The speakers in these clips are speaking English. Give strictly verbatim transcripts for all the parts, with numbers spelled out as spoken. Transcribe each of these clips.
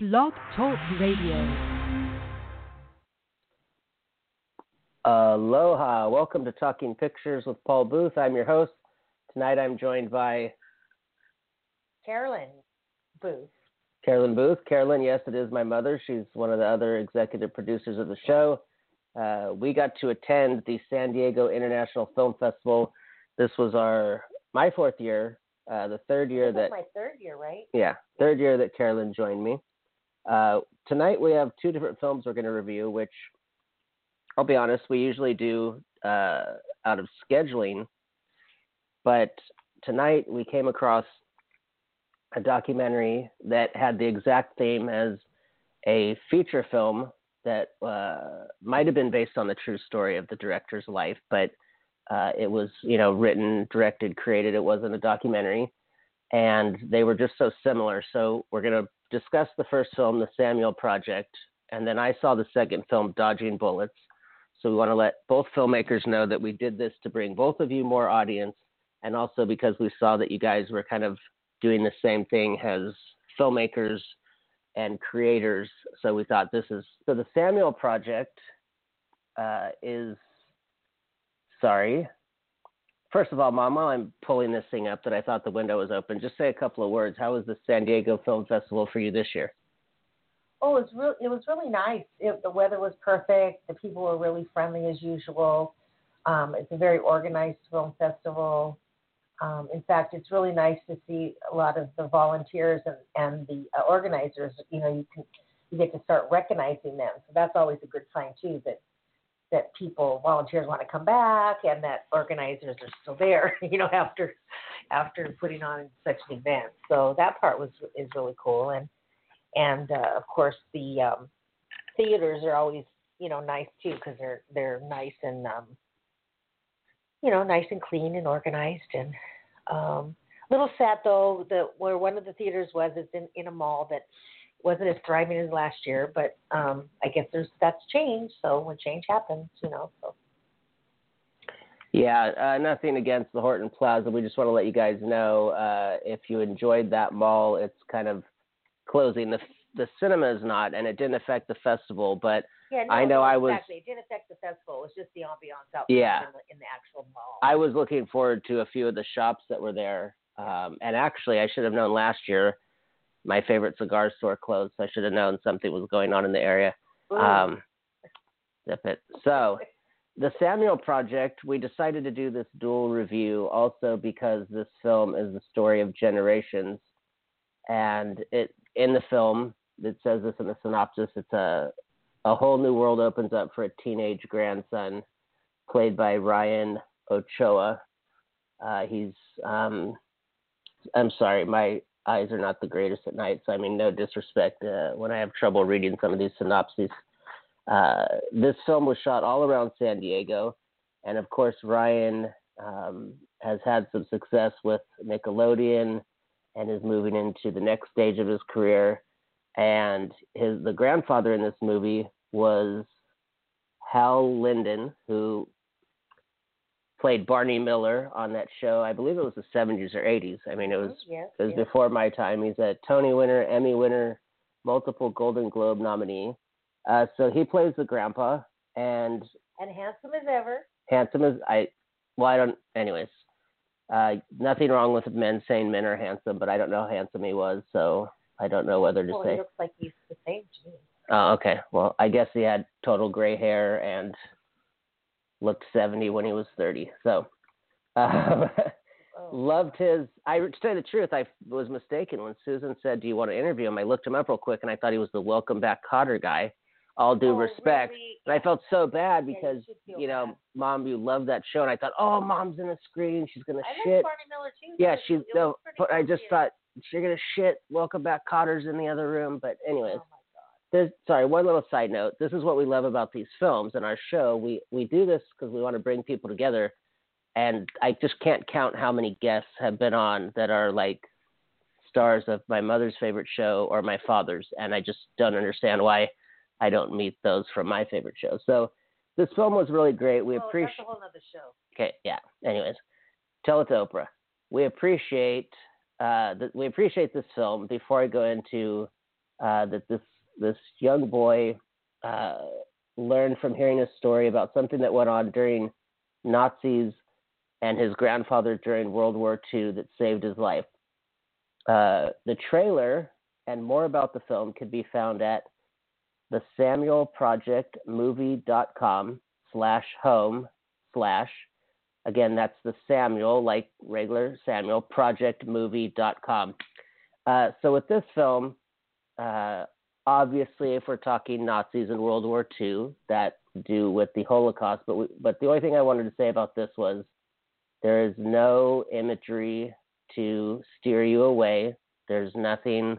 Blog Talk Radio. Aloha. Welcome to Talking Pictures with Paul Booth. I'm your host. Tonight I'm joined by... Carolyn Booth. Carolyn Booth. Carolyn, yes, it is my mother. She's one of the other executive producers of the show. Uh, we got to attend the San Diego International Film Festival. This was our my fourth year. Uh, the third year that... my third year, right? Yeah. Third year that Carolyn joined me. Uh, tonight we have two different films we're going to review, which I'll be honest, we usually do uh, out of scheduling, but tonight we came across a documentary that had the exact theme as a feature film that uh, might have been based on the true story of the director's life, but uh, it was, you know, written, directed, created. It wasn't a documentary, and they were just so similar. So we're going to discuss the first film, The Samuel Project, and then I saw the second film, Dodging Bullets. So we want to let both filmmakers know that we did this to bring both of you more audience, and also because we saw that you guys were kind of doing the same thing as filmmakers and creators. So we thought this is... So The Samuel Project uh, is... Sorry. First of all, Mom, while I'm pulling this thing up that I thought the window was open, just say a couple of words. How was the San Diego Film Festival for you this year? Oh, it was, re- it was really nice. It, the weather was perfect. The people were really friendly as usual. Um, it's a very organized film festival. Um, in fact, it's really nice to see a lot of the volunteers and, and the uh, organizers. You know, you, can, you get to start recognizing them. So that's always a good sign, too, that that people, volunteers want to come back and that organizers are still there, you know, after after putting on such an event. So that part was is really cool. And, and uh, of course, the um, theaters are always, you know, nice, too, because they're, they're nice and, um, you know, nice and clean and organized. And um, a little sad, though, that where one of the theaters was, it's in, in a mall that wasn't as thriving as last year, but um, I guess there's that's changed. So when change happens, you know. So. Yeah, uh, nothing against the Horton Plaza. We just want to let you guys know uh, if you enjoyed that mall, it's kind of closing. The the cinema is not, and it didn't affect the festival. But yeah, no, I know exactly. I was. Exactly, it didn't affect the festival. It was just the ambiance out yeah. in, the, in the actual mall. I was looking forward to a few of the shops that were there, um, and actually, I should have known last year. My favorite cigar store closed, so I should have known something was going on in the area. Um, zip it. So, The Samuel Project, we decided to do this dual review also because this film is the story of generations. And it in the film, it says this in the synopsis, it's a, a whole new world opens up for a teenage grandson played by Ryan Ochoa. Uh, he's, um, I'm sorry, my... eyes are not the greatest at night, so I mean, no disrespect uh, when I have trouble reading some of these synopses. Uh, this film was shot all around San Diego, and of course, Ryan um, has had some success with Nickelodeon and is moving into the next stage of his career. And his the grandfather in this movie was Hal Linden, who played Barney Miller on that show. I believe it was the seventies or eighties. I mean, it was yeah, it was yeah. before my time. He's a Tony winner, Emmy winner, multiple Golden Globe nominee. Uh, so he plays the grandpa, and and handsome as ever. Handsome as I, well, I don't. Anyways, uh, nothing wrong with men saying men are handsome, but I don't know how handsome he was, so I don't know whether to well, say. He looks like he's the same too. Oh, okay. Well, I guess he had total gray hair and looked seventy when he was thirty. So, um, oh. loved his, I to tell you the truth, I was mistaken when Susan said, do you want to interview him? I looked him up real quick and I thought he was the Welcome Back Cotter guy. All due oh, respect. Really? And I felt so bad because, yeah, you, you know, bad. Mom, you love that show. And I thought, oh, Mom's in the screen. She's going to shit. Barney Miller too, yeah, she's, no, but I just thought, she's going to shit. Welcome Back Cotter's in the other room. But anyways. Oh, There's, sorry, one little side note. This is what we love about these films and our show. We we do this because we want to bring people together, and I just can't count how many guests have been on that are like stars of my mother's favorite show or my father's, and I just don't understand why I don't meet those from my favorite show. So this film was really great. We oh, appreciate. That's a whole other show. Okay, yeah. Anyways, tell it to Oprah. We appreciate uh, that. We appreciate this film. Before I go into uh, that this this young boy uh, learned from hearing a story about something that went on during Nazis and his grandfather during World War Two that saved his life. Uh, the trailer and more about the film can be found at the samuel project movie dot com slash home slash. Again, that's the Samuel, like regular Samuel, project movie dot com. Uh, so with this film, uh, obviously, if we're talking Nazis and World War Two, that do with the Holocaust. But we, but the only thing I wanted to say about this was there is no imagery to steer you away. There's nothing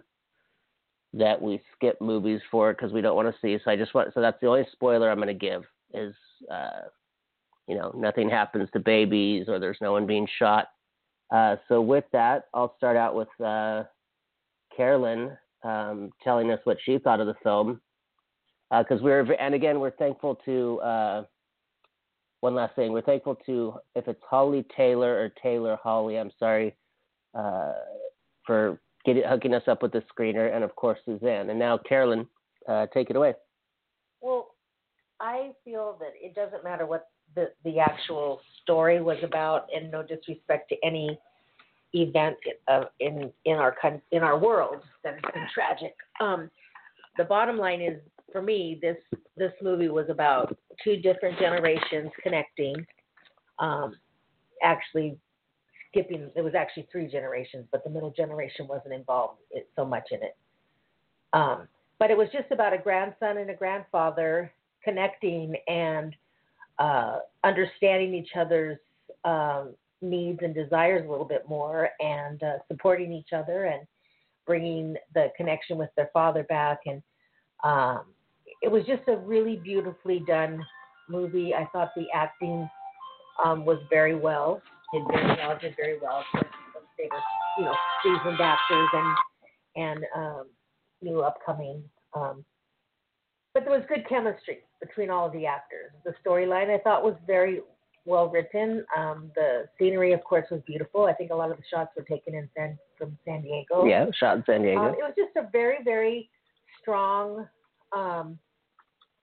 that we skip movies for because we don't want to see. So I just want. So that's the only spoiler I'm going to give is, uh, you know, nothing happens to babies or there's no one being shot. Uh, so with that, I'll start out with uh, Carolyn um, telling us what she thought of the film. Because uh, we're, and again, we're thankful to, uh, one last thing, we're thankful to, if it's Holly Taylor or Taylor Holly, I'm sorry, uh, for getting hooking us up with the screener, and of course, Suzanne. And now, Carolyn, uh, take it away. Well, I feel that it doesn't matter what the, the actual story was about, and no disrespect to any event of, in, in, our, in our world that has been tragic. Um, the bottom line is, for me, this this movie was about two different generations connecting. Um, actually, skipping it was actually three generations, but the middle generation wasn't involved so much in it. Um, but it was just about a grandson and a grandfather connecting and uh, understanding each other's um, needs and desires a little bit more, and uh, supporting each other and bringing the connection with their father back. And um, it was just a really beautifully done movie. I thought the acting um, was very well. Did very well. Did very well. They were, you know, seasoned actors and and um, new upcoming. Um, but there was good chemistry between all of the actors. The storyline I thought was very well written. Um, the scenery, of course, was beautiful. I think a lot of the shots were taken in San from San Diego. Yeah, shot in San Diego. Um, it was just a very, very strong, um,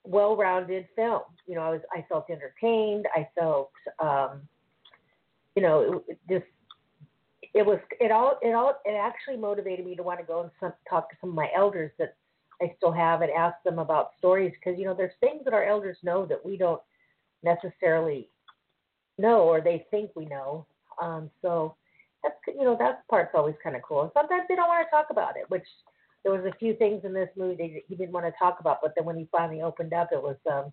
well-rounded film. You know, I was, I felt entertained. I felt, um, you know, it, it just, it was, it all, it all, it actually motivated me to want to go and some, talk to some of my elders that I still have and ask them about stories. Cause you know, there's things that our elders know that we don't necessarily know, or they think we know. Um, so that's, you know, that part's always kind of cool. And sometimes they don't want to talk about it, which, there was a few things in this movie that he didn't want to talk about, but then when he finally opened up, it was um,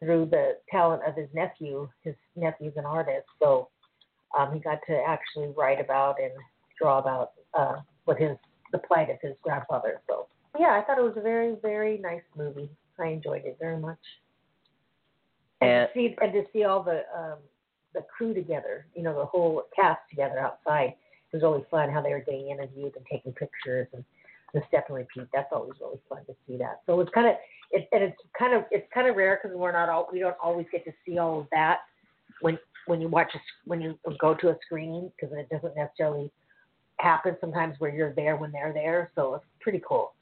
through the talent of his nephew. His nephew's an artist, so um, he got to actually write about and draw about uh, what his the plight of his grandfather. So, yeah, I thought it was a very, very nice movie. I enjoyed it very much. And, and, to, see, and to see all the um, the crew together, you know, the whole cast together outside, it was really fun how they were getting interviewed and taking pictures and the step and repeat. That's always really fun to see that. So it's kind of, it, and it's kind of, it's kind of rare because we're not all, we don't always get to see all of that when when you watch a, when you go to a screening, because it doesn't necessarily happen sometimes where you're there when they're there. So it's pretty cool.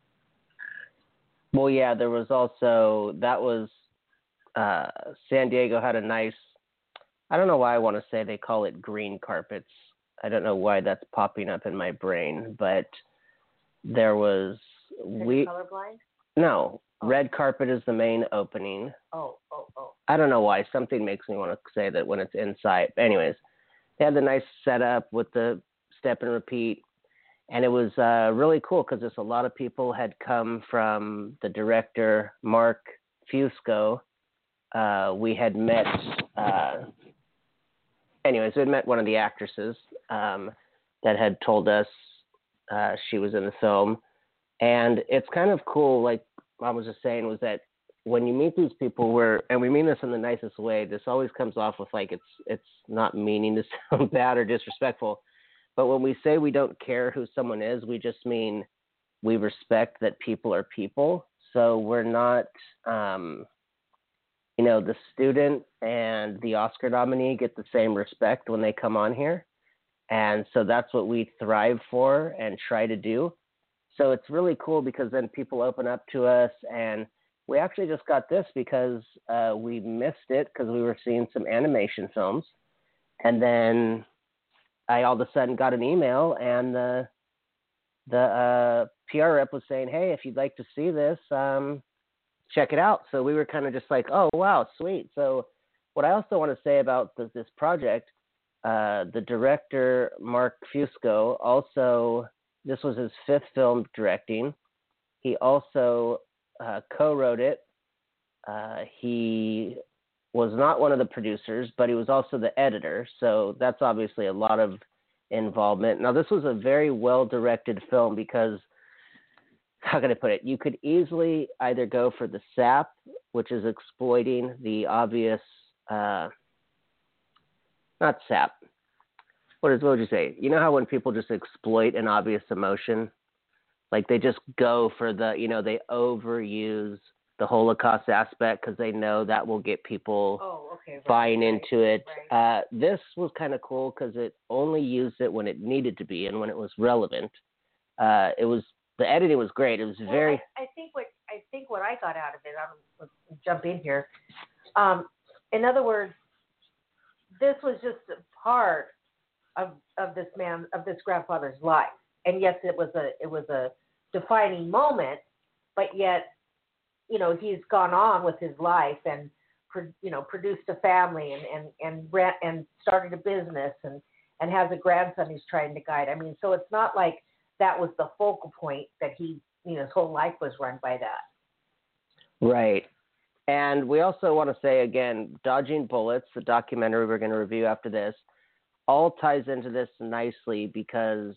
Well, yeah, there was also that was uh, San Diego had a nice. I don't know why I want to say they call it green carpets. I don't know why that's popping up in my brain, but. There was we colorblind? No, oh. Red carpet is the main opening. Oh, oh, oh. I don't know why. Something makes me want to say that when it's inside. Anyways, they had the nice setup with the step and repeat, and it was uh, really cool because there's a lot of people had come from the director Mark Fusco. Uh, we had met. Uh, anyways, we had met one of the actresses um, that had told us. Uh, she was in the film, and it's kind of cool. Like Mom was just saying, was that when you meet these people, we're and we mean this in the nicest way. This always comes off with like it's it's not meaning to sound bad or disrespectful, but when we say we don't care who someone is, we just mean we respect that people are people. So we're not, um, you know, the student and the Oscar nominee get the same respect when they come on here. And so that's what we thrive for and try to do. So it's really cool because then people open up to us, and we actually just got this because uh, we missed it because we were seeing some animation films. And then I all of a sudden got an email, and the the uh, P R rep was saying, hey, if you'd like to see this, um, check it out. So we were kind of just like, oh, wow, sweet. So what I also want to say about the, this project, uh, the director, Mark Fusco, also, this was his fifth film directing. He also uh, co-wrote it. Uh, he was not one of the producers, but he was also the editor. So that's obviously a lot of involvement. Now, this was a very well-directed film because, how can I put it? You could easily either go for the sap, which is exploiting the obvious, uh, not sap. What is, what would you say? You know how when people just exploit an obvious emotion? Like they just go for the, you know, they overuse the Holocaust aspect because they know that will get people oh, okay, right, buying right, into it. Right. Uh, this was kind of cool because it only used it when it needed to be and when it was relevant. Uh, it was the editing was great. It was well, very. I, I think what I think what I got out of it. I'm I'll jump in here. Um, in other words, this was just a part of of this man of this grandfather's life, and yes, it was a it was a defining moment, but yet, you know, he's gone on with his life and, you know, produced a family and, and, and, ran, and started a business and, and has a grandson he's trying to guide. I mean, so it's not like that was the focal point that he, you know, his whole life was run by that. Right. And we also want to say, again, Dodging Bullets, the documentary we're going to review after this, all ties into this nicely because,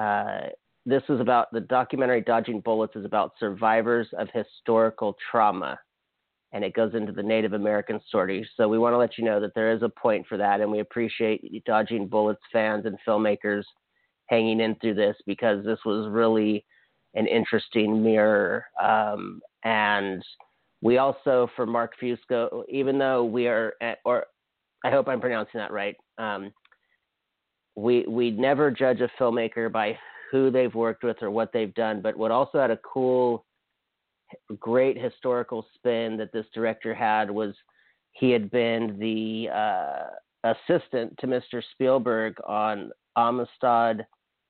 uh, this is about the documentary Dodging Bullets is about survivors of historical trauma, and it goes into the Native American story. So we want to let you know that there is a point for that, and we appreciate Dodging Bullets fans and filmmakers hanging in through this because this was really an interesting mirror. Um, and we also, for Mark Fusco, even though we are at, or I hope I'm pronouncing that right, um, we we never judge a filmmaker by who they've worked with or what they've done, but what also had a cool, great historical spin that this director had was he had been the uh, assistant to Mister Spielberg on Amistad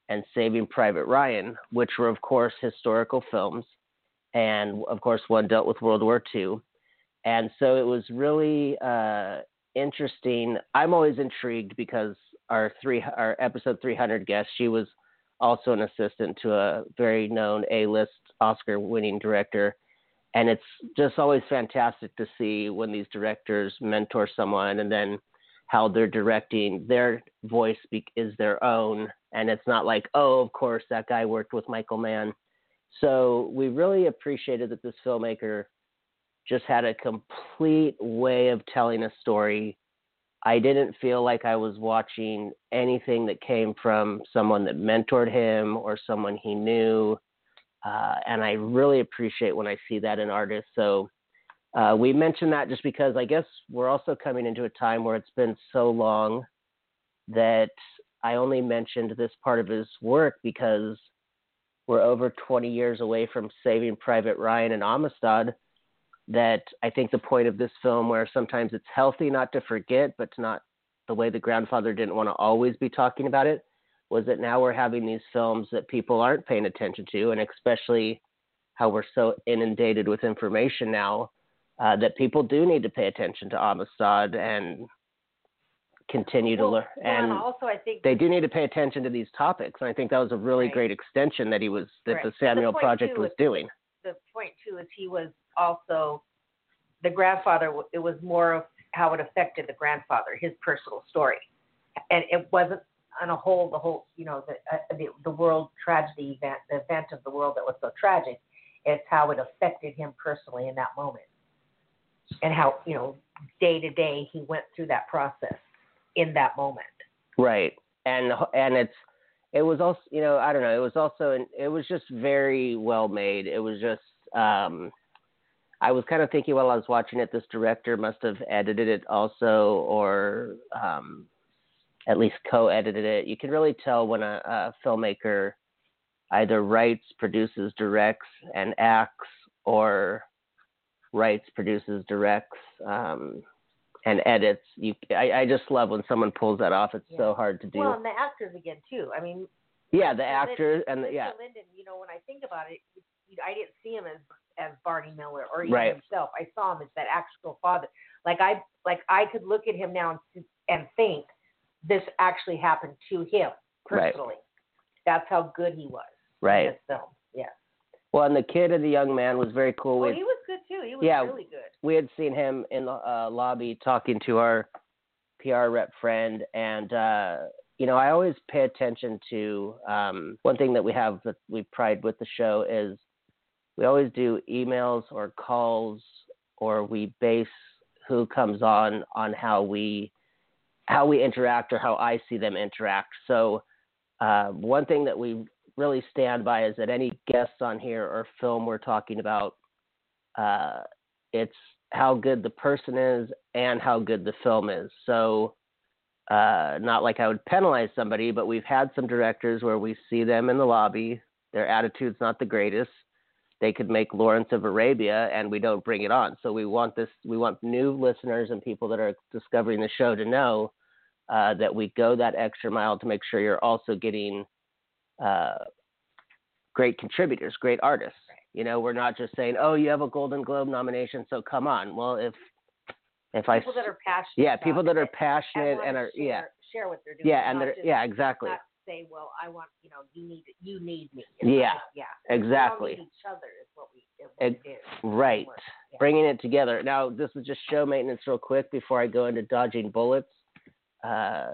and Saving Private Ryan, which were, of course, historical films. And, of course, one dealt with World War Two. And so it was really uh, interesting. I'm always intrigued because our three, our episode three hundred guest, she was also an assistant to a very known A-list Oscar-winning director. And it's just always fantastic to see when these directors mentor someone and then how they're directing. Their voice is their own. And it's not like, oh, of course, that guy worked with Michael Mann. So we really appreciated that this filmmaker just had a complete way of telling a story. I didn't feel like I was watching anything that came from someone that mentored him or someone he knew. Uh, and I really appreciate when I see that in artists. So uh, we mentioned that just because I guess we're also coming into a time where it's been so long that I only mentioned this part of his work because we're over twenty years away from Saving Private Ryan and Amistad. That I think the point of this film where sometimes it's healthy not to forget, but to not the way the grandfather didn't want to always be talking about it, was that now we're having these films that people aren't paying attention to, and especially how we're so inundated with information now uh, that people do need to pay attention to Amistad and continue well, to learn. And well, also I think they do need to pay attention to these topics. And I think that was a really right. great extension that he was, that right. the Samuel the Project was doing. The point too is he was also the grandfather. It was more of how it affected the grandfather, his personal story, and it wasn't on a whole the whole you know the uh, the, the world tragedy event, the event of the world that was so tragic. It's how it affected him personally in that moment, and how you know day to day he went through that process in that moment. Right, and and it's. It was also, you know, I don't know. It was also, an, it was just very well made. It was just, um, I was kind of thinking while I was watching it, this director must have edited it also, or um, at least co-edited it. You can really tell when a, a filmmaker either writes, produces, directs, and acts, or writes, produces, directs, um, and edits. You, I, I just love when someone pulls that off. It's yeah. so hard to do. Well, and the actors again, too. I mean, yeah, the actors and the, yeah. Michael Linden, you know, when I think about it, I didn't see him as as Barney Miller or even right. himself. I saw him as that actual father. Like I like I could look at him now and, and think this actually happened to him personally. Right. That's how good he was. Right. In this film. Yeah. Well, and the kid and the young man was very cool. Well, we had, he was good too. He was yeah, really good. We had seen him in the uh, lobby talking to our P R rep friend, and uh, you know, I always pay attention to um, one thing that we have that we pride with the show is we always do emails or calls, or we base who comes on on how we how we interact or how I see them interact. So uh, one thing that we really stand by is that any guests on here or film we're talking about, uh, it's how good the person is and how good the film is. So uh, not like I would penalize somebody, but we've had some directors where we see them in the lobby. Their attitude's not the greatest. They could make Lawrence of Arabia and we don't bring it on. So we want this, we want new listeners and people that are discovering the show to know uh, that we go that extra mile to make sure you're also getting uh, great contributors, great artists. You know, we're not just saying, oh, you have a Golden Globe nomination, so come on. Well, if, if people I, people that are passionate. Yeah. People that are passionate and, and are, share, yeah. Share what they're doing. Yeah. And they're, just, yeah, exactly. Not, say, well, I want, you know, you need, you need me. You yeah, know? yeah, exactly. We need each other is what we, is what it, we do. Right. Yeah. Bringing it together. Now, this is just show maintenance real quick before I go into Dodging Bullets. Uh,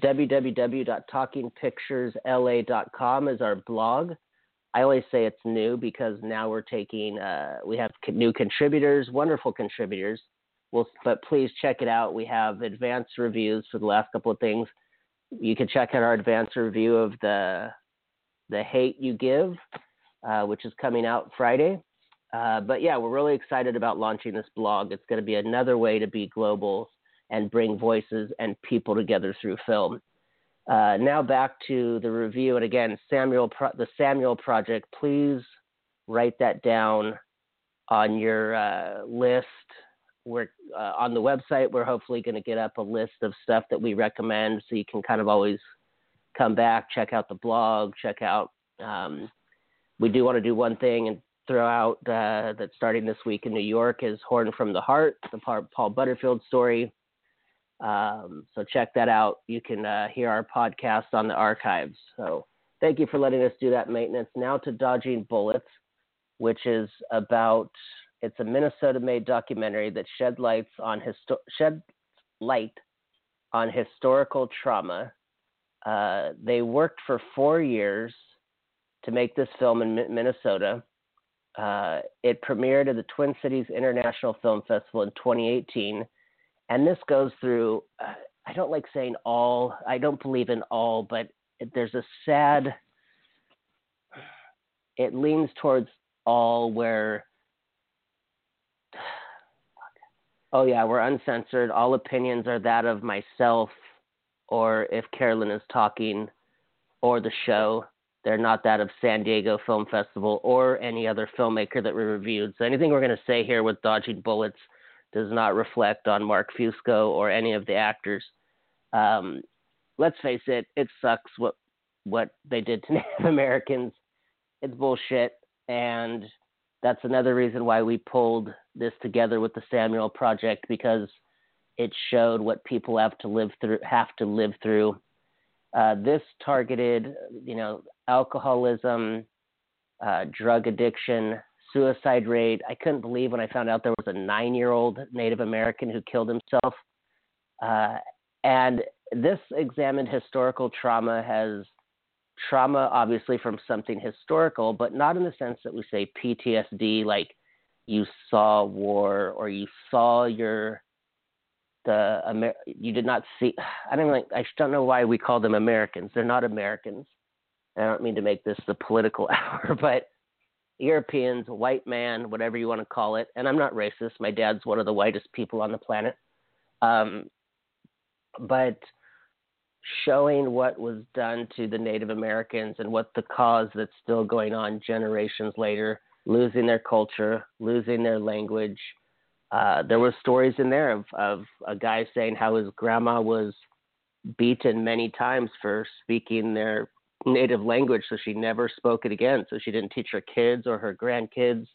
w w w dot talking pictures l a dot com is our blog. I always say it's new because now we're taking, uh, we have new contributors, wonderful contributors. We'll, but please check it out. We have advanced reviews for the last couple of things. You can check out our advanced review of the the Hate You Give, uh, which is coming out Friday. Uh, but yeah, we're really excited about launching this blog. It's going to be another way to be global and bring voices and people together through film. Uh, now back to the review. And again, Samuel Pro- the Samuel Project, please write that down on your uh, list. We're uh, on the website. We're hopefully going to get up a list of stuff that we recommend, so you can kind of always come back, check out the blog, check out. Um, we do want to do one thing and throw out uh, that starting this week in New York is Horn from the Heart, the Paul Butterfield story. Um, so check that out. You can uh, hear our podcast on the archives. So thank you for letting us do that maintenance. Now to Dodging Bullets, which is about. It's a Minnesota-made documentary that shed lights on histo- shed light on historical trauma. Uh, they worked for four years to make this film in M- Minnesota. Uh, it premiered at the Twin Cities International Film Festival in twenty eighteen, and this goes through. Uh, I don't like saying all. I don't believe in all, but there's a sad. It leans towards all where. Oh yeah, we're uncensored. All opinions are that of myself, or if Carolyn is talking, or the show. They're not that of San Diego Film Festival or any other filmmaker that we reviewed. So anything we're going to say here with Dodging Bullets does not reflect on Mark Fusco or any of the actors. Um, let's face it, it sucks what what they did to Native Americans. It's bullshit, and that's another reason why we pulled this together with the Samuel Project, because it showed what people have to live through, have to live through. Uh, this targeted, you know, alcoholism, uh, drug addiction, suicide rate. I couldn't believe when I found out there was a nine-year-old Native American who killed himself. Uh, and this examined historical trauma has trauma, obviously, from something historical, but not in the sense that we say P T S D, like you saw war or you saw your, the, Amer- you did not see, I don't like, I don't know why we call them Americans. They're not Americans. I don't mean to make this the political hour, but Europeans, white man, whatever you want to call it. And I'm not racist. My dad's one of the whitest people on the planet. Um, but showing what was done to the Native Americans and what the cause that's still going on generations later, losing their culture, losing their language. Uh, there were stories in there of, of a guy saying how his grandma was beaten many times for speaking their native language, so she never spoke it again, so she didn't teach her kids or her grandkids.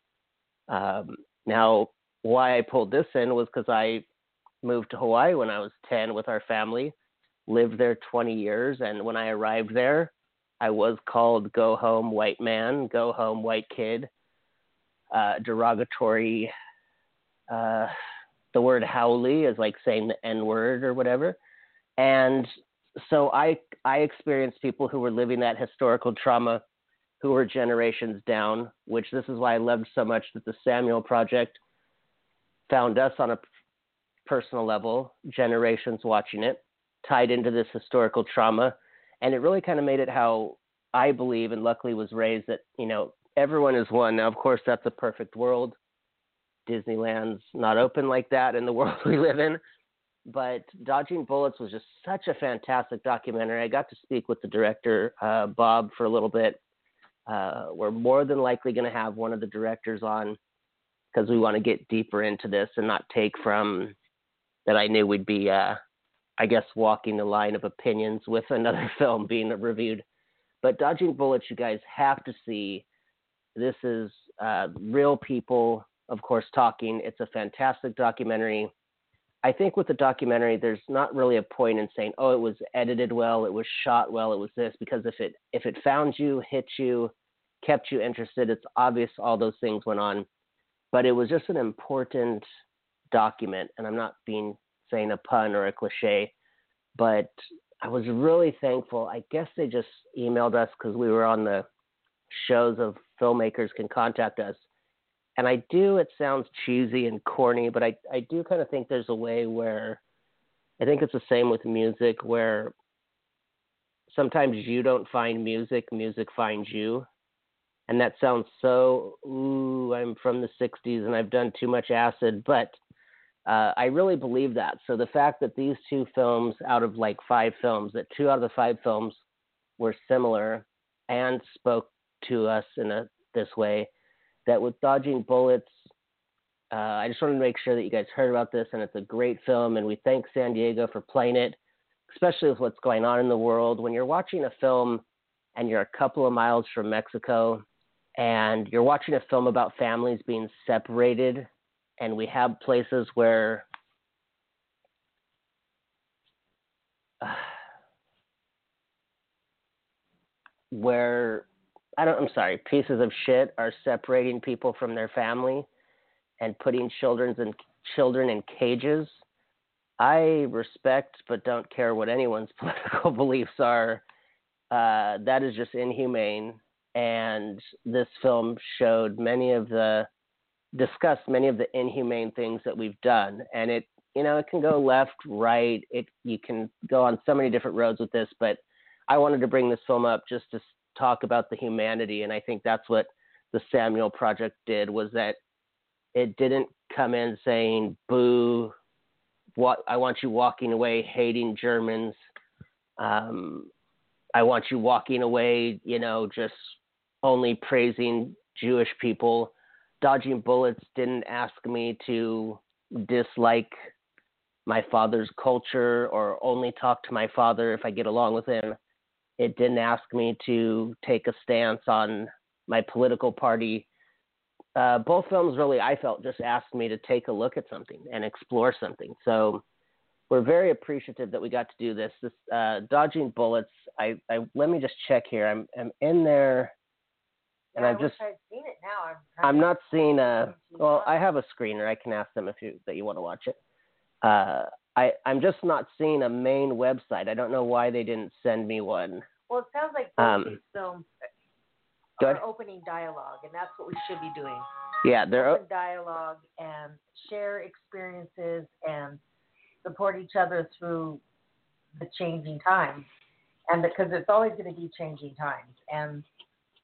Um, now, why I pulled this in was because I moved to Hawaii when I was ten with our family, lived there twenty years, and when I arrived there, I was called go home white man, go home white kid, uh, derogatory. Uh, the word haole is like saying the N-word or whatever. And so I I experienced people who were living that historical trauma, who were generations down, which this is why I loved so much that the Samuel Project found us on a personal level, generations watching it, tied into this historical trauma. And it really kind of made it how I believe and luckily was raised that, you know, everyone is one. Now, of course, that's a perfect world. Disneyland's not open like that in the world we live in. But Dodging Bullets was just such a fantastic documentary. I got to speak with the director, uh, Bob, for a little bit. Uh, we're more than likely going to have one of the directors on because we want to get deeper into this and not take from that. I knew we'd be, uh, I guess, walking the line of opinions with another film being reviewed. But Dodging Bullets, you guys have to see. This is uh, real people, of course, talking. It's a fantastic documentary. I think with the documentary, there's not really a point in saying, oh, it was edited well, it was shot well, it was this, because if it if it found you, hit you, kept you interested, it's obvious all those things went on. But it was just an important document, and I'm not being saying a pun or a cliche, but I was really thankful. I guess they just emailed us because we were on the shows of filmmakers can contact us. And I do, it sounds cheesy and corny, but I, I do kind of think there's a way where, I think it's the same with music, where sometimes you don't find music, music finds you. And that sounds so, ooh, I'm from the sixties and I've done too much acid, but uh, I really believe that. So the fact that these two films out of like five films, that two out of the five films were similar and spoke to us in a this way, that with Dodging Bullets, uh, I just wanted to make sure that you guys heard about this, and it's a great film, and we thank San Diego for playing it, especially with what's going on in the world. When you're watching a film and you're a couple of miles from Mexico, and you're watching a film about families being separated, and we have places where uh, where... I don't, I'm sorry, pieces of shit are separating people from their family and putting children's and children in cages. I respect, but don't care what anyone's political beliefs are. Uh, that is just inhumane. And this film showed many of the, discussed many of the inhumane things that we've done. And it, you know, it can go left, right. It, you can go on so many different roads with this, but I wanted to bring this film up just to talk about the humanity, and I think that's what the Samuel Project did, was that it didn't come in saying boo, what I want you walking away hating Germans, um I want you walking away, you know, just only praising Jewish people. Dodging Bullets didn't ask me to dislike my father's culture or only talk to my father if I get along with him. It didn't ask me to take a stance on my political party. Uh, both films really, I felt, just asked me to take a look at something and explore something. So we're very appreciative that we got to do this. This uh, Dodging Bullets, I, I let me just check here. I'm I'm in there, and yeah, I've just I've seen it now. I'm, I'm not seeing a. Well, I have a screener. I can ask them if you that you want to watch it. Uh, I, I'm just not seeing a main website. I don't know why they didn't send me one. Well, it sounds like um, films are opening dialogue, and that's what we should be doing. Yeah, they're open dialogue and share experiences and support each other through the changing times, and because it's always going to be changing times. And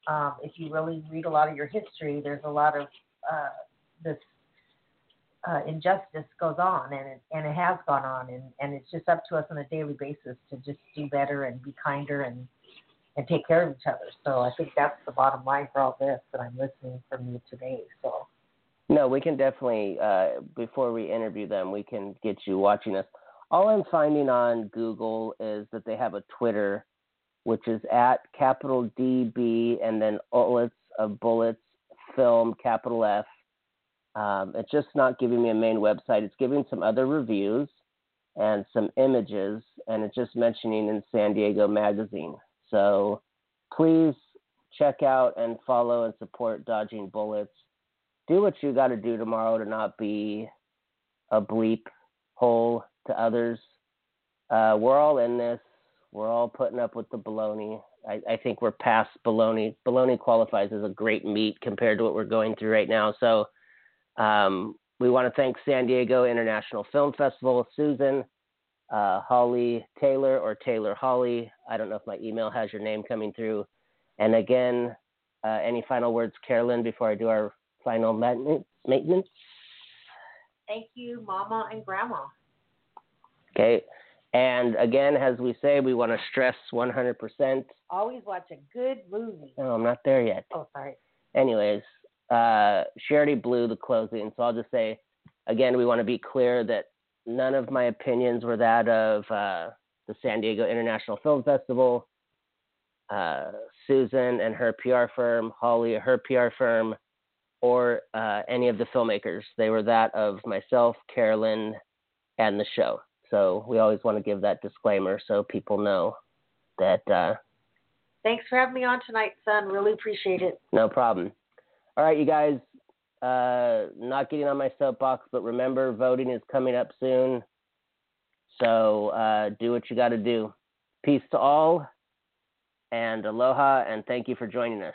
um, if you really read a lot of your history, there's a lot of uh, this uh, injustice goes on, and it, and it has gone on, and, and it's just up to us on a daily basis to just do better and be kinder and and take care of each other. So I think that's the bottom line for all this that I'm listening from you today. So no, we can definitely, uh, before we interview them, we can get you watching us. All I'm finding on Google is that they have a Twitter, which is at capital D B and then Bullets of Bullets Film, capital F. Um, it's just not giving me a main website. It's giving some other reviews and some images, and it's just mentioning in San Diego Magazine. So please check out and follow and support Dodging Bullets. Do what you got to do tomorrow to not be a bleep hole to others. Uh, we're all in this. We're all putting up with the baloney. I, I think we're past baloney. Baloney qualifies as a great meat compared to what we're going through right now. So um, we want to thank San Diego International Film Festival, Susan, uh, Holly Taylor, or Taylor Holly. I don't know if my email has your name coming through. And again, uh, any final words, Carolyn, before I do our final maintenance? Thank you, Mama and Grandma. Okay. And again, as we say, we want to stress one hundred percent. Always watch a good movie. No, I'm not there yet. Oh, sorry. Anyways, uh, she already blew the closing. So I'll just say, again, we want to be clear that none of my opinions were that of uh, the San Diego International Film Festival, uh, Susan and her P R firm, Holly, her P R firm, or uh, any of the filmmakers. They were that of myself, Carolyn, and the show. So we always want to give that disclaimer so people know that. Uh, Thanks for having me on tonight, son. Really appreciate it. No problem. All right, you guys, uh, not getting on my soapbox, but remember, voting is coming up soon. So uh, do what you got to do. Peace to all, and aloha, and thank you for joining us.